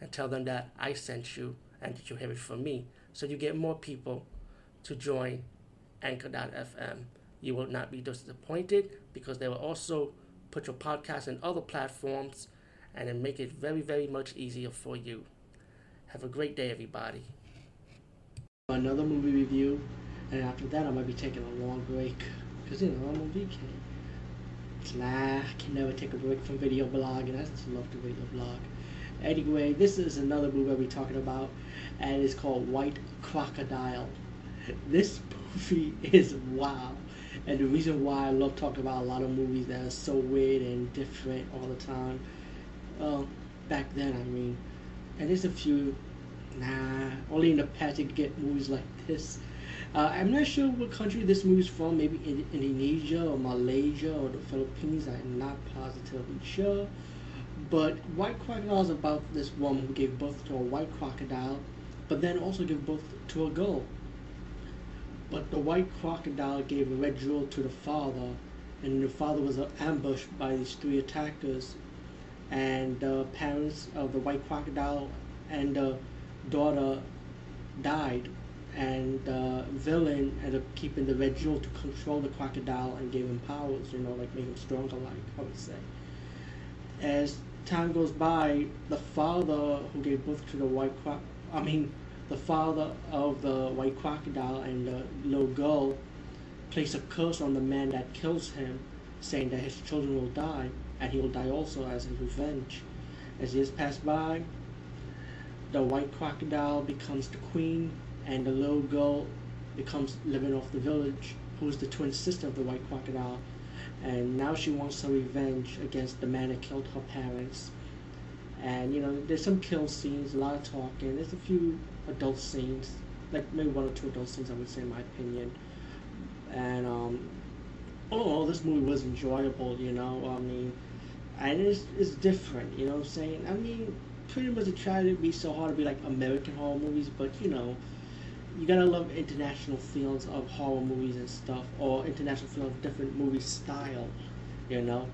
and tell them that I sent you and that you hear it from me. So you get more people to join Anchor.fm. You will not be disappointed because they will also put your podcast in other platforms and then make it very, very much easier for you. Have a great day, everybody. Another movie review, and after that I might be taking a long break because, you know, I'm a VK. I can never take a break from video blog, and I just love the video blog. Anyway, this is another movie I'll be talking about, and it's called White Crocodile. This movie is wild, and the reason why I love talking about a lot of movies that are so weird and different all the time, back then, I mean, and there's a few, only in the past you get movies like this. I'm not sure what country this movie's from, maybe Indonesia or Malaysia or the Philippines, I'm not positively sure. But White Crocodile is about this woman who gave birth to a white crocodile, but then also gave birth to a girl. But the white crocodile gave a red jewel to the father, and the father was ambushed by these three attackers. And the parents of the white crocodile and the daughter died, and the villain ended up keeping the red jewel to control the crocodile and gave him powers, you know, like make him stronger, like I would say. As time goes by, the father who gave birth to the the father of the white crocodile and the little girl placed a curse on the man that kills him, saying that his children will die, and he will die also as his revenge. As years pass by, the white crocodile becomes the queen, and the little girl becomes living off the village, who is the twin sister of the white crocodile. And now she wants her revenge against the man that killed her parents. And, you know, there's some kill scenes, a lot of talking. There's a few adult scenes, like maybe one or two adult scenes, I would say, in my opinion. And overall, this movie was enjoyable, you know. I mean, and it's different, you know what I'm saying? I mean, pretty much it tried to be so hard to be like American horror movies, but, you know, you gotta love international fields of horror movies and stuff, or international fields of different movie style, you know.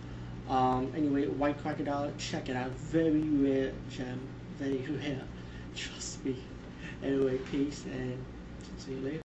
Anyway, White Crocodile, check it out. Very rare gem, very rare. Trust me. Anyway, peace and see you later.